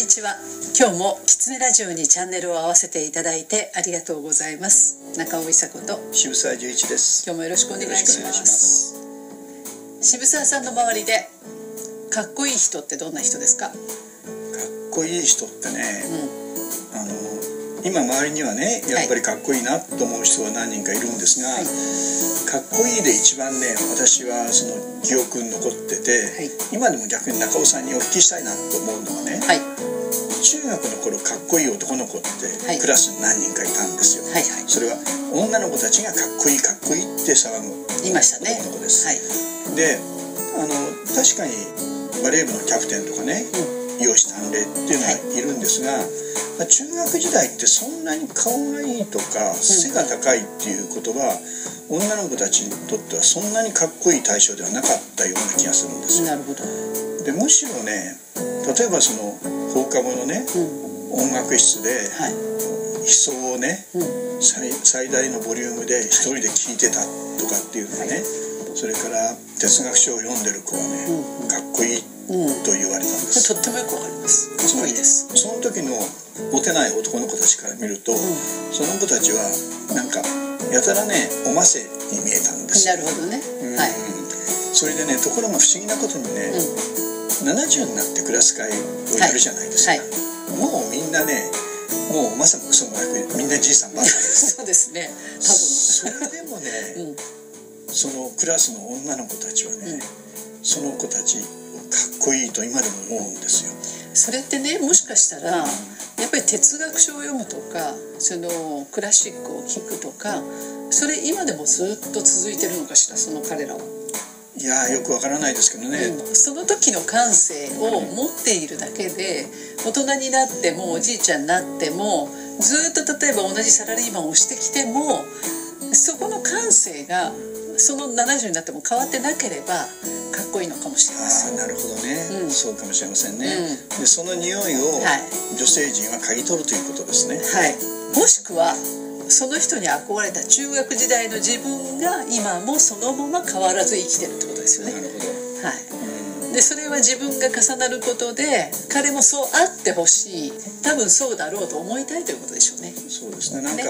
にちは。今日もキツネラジオにチャンネルを合わせていただいてありがとうございます。中尾伊佐子と渋沢十一です。今日もよろしくお願いします。渋沢さんの周りでかっこいい人ってどんな人ですか？かっこいい人ってね、今周りにはね、やっぱりかっこいいなと思う人は何人かいるんですが、かっこいいで一番ね、私はその記憶に残ってて、今でも逆に中尾さんにお聞きしたいなと思うのはね、中学の頃かっこいい男の子ってクラスに何人かいたんですよ。それは女の子たちがかっこいいかっこいいって騒ぐいましたね。男の子です、で、確かにバレー部のキャプテンとかね、容姿端麗っていうのがいるんですが、中学時代ってそんなに顔がいいとか背が高いっていうことは女の子たちにとってはそんなにかっこいい対象ではなかったような気がするんですよ。なるほど。でむしろね、例えばその放課後のね、音楽室で悲壮をね、最大のボリュームで一人で聴いてたとかっていうのね、それから哲学書を読んでる子はね、かっこいいと言われたんです、とってもよくわかります。かっこいいです。その時のモテない男の子たちから見ると、その子たちはなんかやたらね、おませに見えたんです。なるほどね、それでね、ところが不思議なことにね、70になってクラス会をやるじゃないですか、もうみんなね、もうおませもクソもなくみんなじいさんばっかりです。そうですね、多分それでもね、そのクラスの女の子たちはね、その子たちかっこいいと今でも思うんですよ。それってね、もしかしたらやっぱり哲学書を読むとか、そのクラシックを聴くとか、それ今でもずっと続いてるのかしら、その彼らは。いや、よくわからないですけどね、その時の感性を持っているだけで、大人になってもおじいちゃんになってもずっと例えば同じサラリーマンをしてきても、そこの感性がその70になっても変わってなければかっこいいのかもしれません。なるほどね、そうかもしれませんね、でその匂いを女性陣は嗅ぎ取るということですね。もしくはその人に憧れた中学時代の自分が今もそのまま変わらず生きてるってことですよね。なるほど、でそれは自分が重なることで彼もそうあってほしい、多分そうだろうと思いたいということでしょうね。そうですね、なんか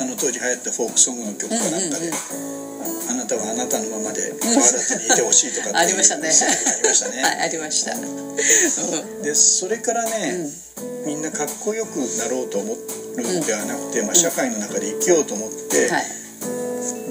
あの当時流行ったフォークソングの曲かなんかで、あなたはあなたのままで変わらずにいてほしいとかってありましたね。ありましたね。でそれからね、みんなかっこよくなろうと思るんではなくて、社会の中で生きようと思って、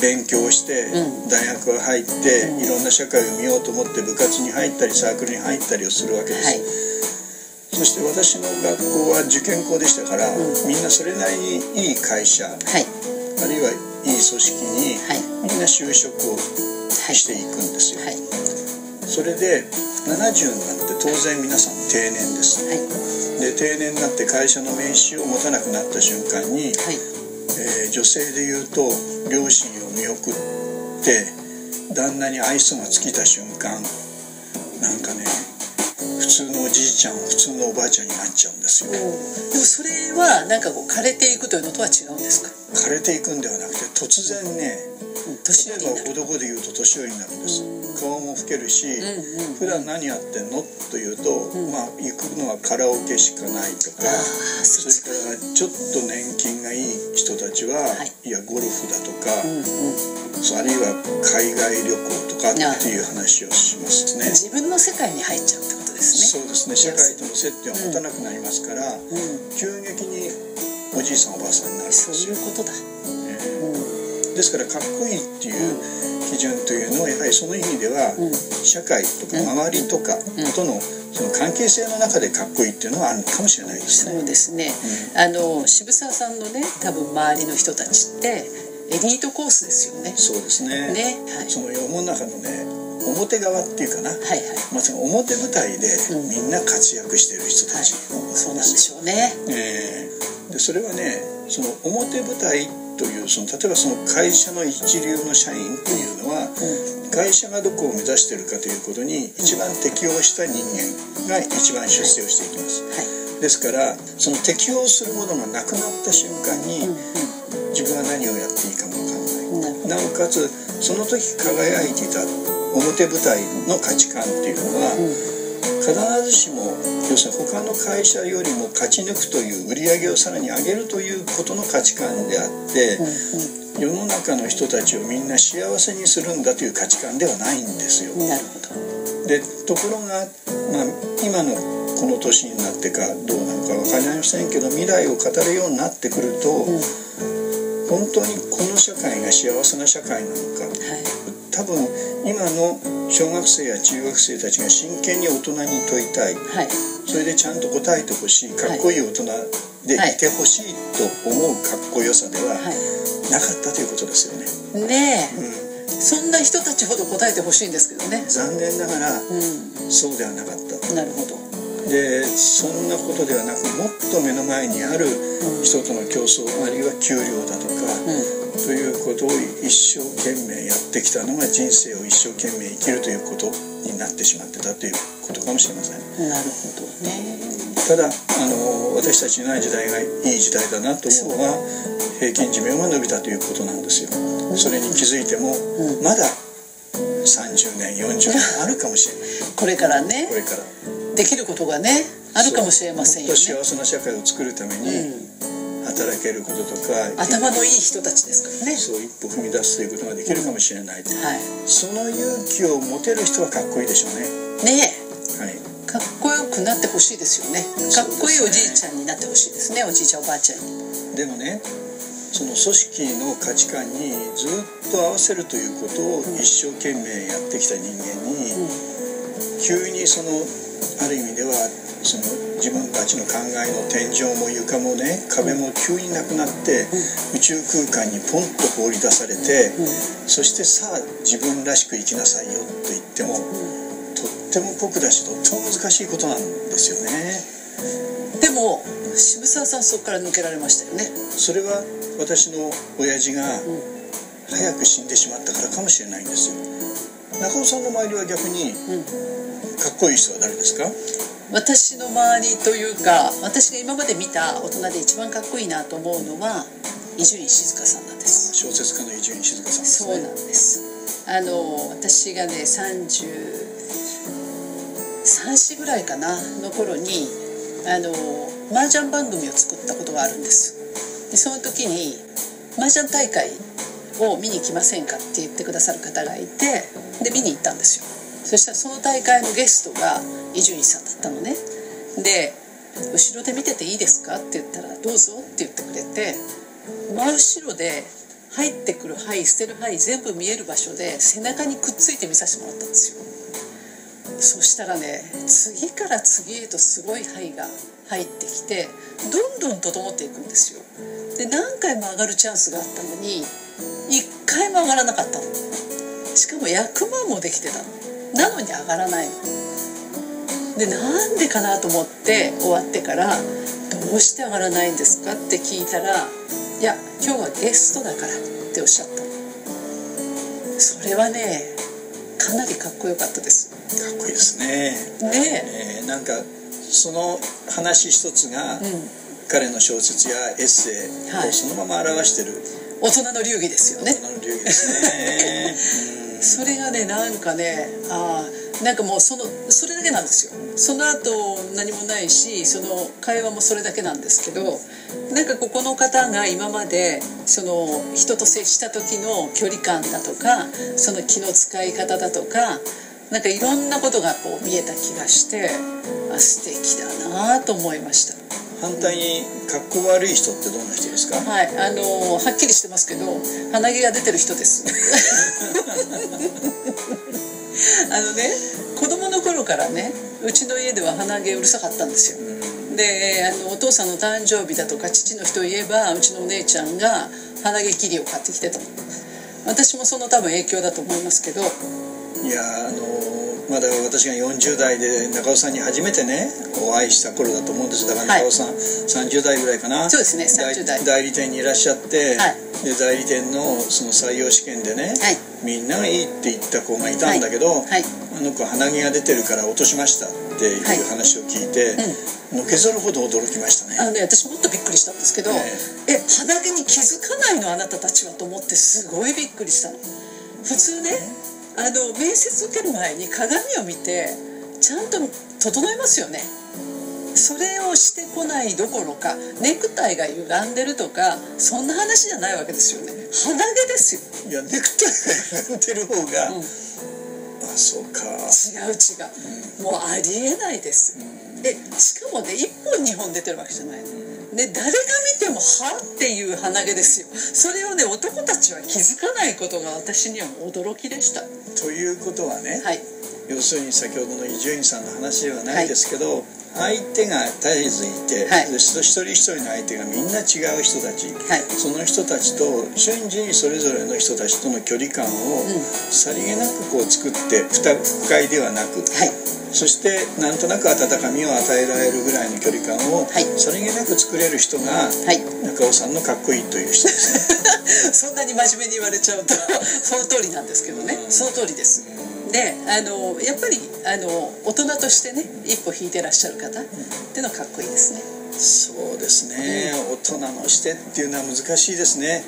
勉強して、大学入って、いろんな社会を見ようと思って部活に入ったりサークルに入ったりをするわけです、そして私の学校は受験校でしたから、みんなそれなりにいい会社、あるいはいい組織にみんな就職をしていくんですよ、それで70になって当然皆さん定年です、で定年になって会社の名刺を持たなくなった瞬間に、女性でいうと両親を見送って旦那に愛想が尽きた瞬間、なんかね、普通のおじいちゃん、普通のおばあちゃんになっちゃうんですよ。でもそれはなんかこう枯れていくというのとは違うんですか？枯れていくんではなくて、突然ね、例えば男で言うと年寄りになるんです、顔も老けるし、普段何やってんのというと、行くのはカラオケしかないとか、それからちょっと年金がいい人たちは、いやゴルフだとか、あるいは海外旅行とかっていう話をしますね。自分の世界に入っちゃうってことですね。そうですね、社会との接点を持たなくなりますから、急激におじいさんおばあさんになるんですよ。そういうことだ、ですからかっこいいっていう基準というのは、やはりその意味では社会とか周りとかとのその関係性の中でかっこいいっていうのはあるのかもしれないですね。そうですね、渋沢さんのね、多分周りの人たちってエリートコースですよね。そうですね、その世の中のね、表側っていうかな、その表舞台でみんな活躍している人たち、そうなんでしょうね、でそれはね、その表舞台という、その例えばその会社の一流の社員というのは、会社がどこを目指しているかということに一番適応した人間が一番出世をしていきます、ですからその適応するものがなくなった瞬間に、自分は何をやっていいかもわからない、なおかつその時輝いていた表舞台の価値観というのは、必ずしも要するに他の会社よりも勝ち抜くという売り上げをさらに上げるということの価値観であって、世の中の人たちをみんな幸せにするんだという価値観ではないんですよ。なるほど。で、ところが、今のこの年になってかどうなのか分かりませんけど、未来を語るようになってくると、本当にこの社会が幸せな社会なのか、多分今の小学生や中学生たちが真剣に大人に問いたい、それでちゃんと答えてほしい、かっこいい大人でいてほしいと思うかっこよさではなかったということですよね。ねえ、そんな人たちほど答えてほしいんですけどね、残念ながら、そうではなかった。なるほど。で、そんなことではなく、もっと目の前にある人との競争、あるいは給料だとか、ということを一生懸命やってきたのが、人生を一生懸命生きるということになってしまってたということかもしれません。なるほどね。ただ私たちの時代がいい時代だなと思うのは、平均寿命が伸びたということなんですよ。それに気づいても、まだ30年40年あるかもしれないこれからね、これからできることがね、あるかもしれませんよね。もっと幸せな社会を作るために、働けることとか、頭のいい人たちですからね、そう一歩踏み出すということができるかもしれない、その勇気を持てる人はかっこいいでしょうね。かっこよくなってほしいですよね。かっこいいおじいちゃんになってほしいですね。おじいちゃんおばあちゃんに。でもね、その組織の価値観にずっと合わせるということを一生懸命やってきた人間に、急にそのある意味ではその自分たちの考えの天井も床もね、壁も急になくなって、宇宙空間にポンと放り出されて、そしてさあ自分らしく生きなさいよと言っても、とっても酷だし、とっても難しいことなんですよね。でも渋沢さん、そこから抜けられましたよね。それは私の親父が早く死んでしまったからかもしれないんですよ。中尾さんの周りは逆に、かっこいい人は誰ですか？私の周りというか、私が今まで見た大人で一番かっこいいなと思うのは伊集院静香さんなんです。小説家の伊集院静香さんですね。そうなんです。私がね、33歳ぐらいかなの頃に麻雀番組を作ったことがあるんです。でその時に麻雀大会を見に来ませんかって言ってくださる方がいて、で見に行ったんですよ。そしたらその大会のゲストが伊集院さんだったのね。で、後ろで見てていいですかって言ったら、どうぞって言ってくれて、真後ろで入ってくる牌、捨てる牌、全部見える場所で背中にくっついて見させてもらったんですよ。そしたらね、次から次へとすごい牌が入ってきて、どんどん整っていくんですよ。で、何回も上がるチャンスがあったのに、一回も上がらなかったの。しかも役満もできてたの。なのに上がらないので、なんでかなと思って、終わってからどうして上がらないんですかって聞いたら、いや今日はゲストだからっておっしゃったの。それはね、かなりかっこよかったです。かっこいいですね。なんかその話一つが、彼の小説やエッセイをそのまま表してる、大人の流儀ですよね。大人の流儀ですねそれがね、なんかね、なんかもうそれだけなんですよ。その後何もないし、その会話もそれだけなんですけど、なんかここの方が今までその人と接した時の距離感だとか、その気の使い方だとか、なんかいろんなことがこう見えた気がして、素敵だなと思いました。反対にかっこ悪い人ってどんな人ですか？はっきりしてますけど、鼻毛が出てる人です子供の頃からね、うちの家では鼻毛うるさかったんですよ。で、お父さんの誕生日だとか父の日といえば、うちのお姉ちゃんが鼻毛切りを買ってきてたの。私もその多分影響だと思いますけど、いやまだ私が40代で中尾さんに初めてね、お会いした頃だと思うんです。だから中尾さん、30代ぐらいかな。そうですね、30代代理店にいらっしゃって、で代理店のその採用試験でね、みんながいいって言った子がいたんだけど、あの子鼻毛が出てるから落としましたっていう話を聞いて、のけぞるほど驚きましたね。私もっとびっくりしたんですけど、鼻毛に気づかないのあなたたちはと思って、すごいびっくりしたの。普通ね、面接受ける前に鏡を見て、ちゃんと整えますよね。それをしてこないどころか、ネクタイが歪んでるとかそんな話じゃないわけですよね。鼻毛ですよ。いや、ネクタイが歪んでる方が、うん、あ、そうか、違う、もうありえないです、うん、でしかもね、1本2本出てるわけじゃないので、誰が見てもはっていう鼻毛ですよ。それをね、男たちは気づかないことが私には驚きでした。ということはね、はい、要するに先ほどの伊集院さんの話ではないですけど、はい、相手が絶えずいて、はい、一人一人の相手がみんな違う人たち、はい、その人たちと瞬時にそれぞれの人たちとの距離感をさりげなくこう作って、不快ではなく、はい、そしてなんとなく温かみを与えられるぐらいの距離感をさりげなく作れる人が、はい、中尾さんのかっこいいという人ですね。そんなに真面目に言われちゃうとその通りなんですけどね。その通りです。で、やっぱり大人としてね、一歩引いてらっしゃる方っていうのはかっこいいですね。そうですね、大人のしてっていうのは難しいですね、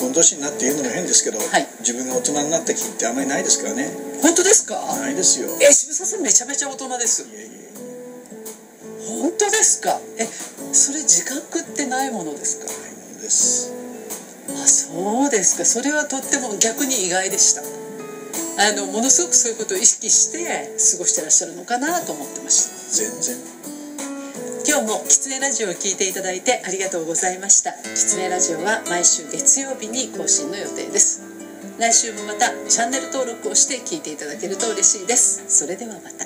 この年になって言うのも変ですけど、はい、自分が大人になった気ってあんまりないですからね。本当ですか？ないですよ。渋沢さんめちゃめちゃ大人です。いやいやいや。本当ですか？それ自覚ってないものですか？ないものです。あ、そうですか。それはとっても逆に意外でした。ものすごくそういうことを意識して過ごしてらっしゃるのかなと思ってました。全然。今日もキツネラジオを聞いていただいてありがとうございました。キツネラジオは毎週月曜日に更新の予定です。来週もまたチャンネル登録をして聞いていただけると嬉しいです。それではまた。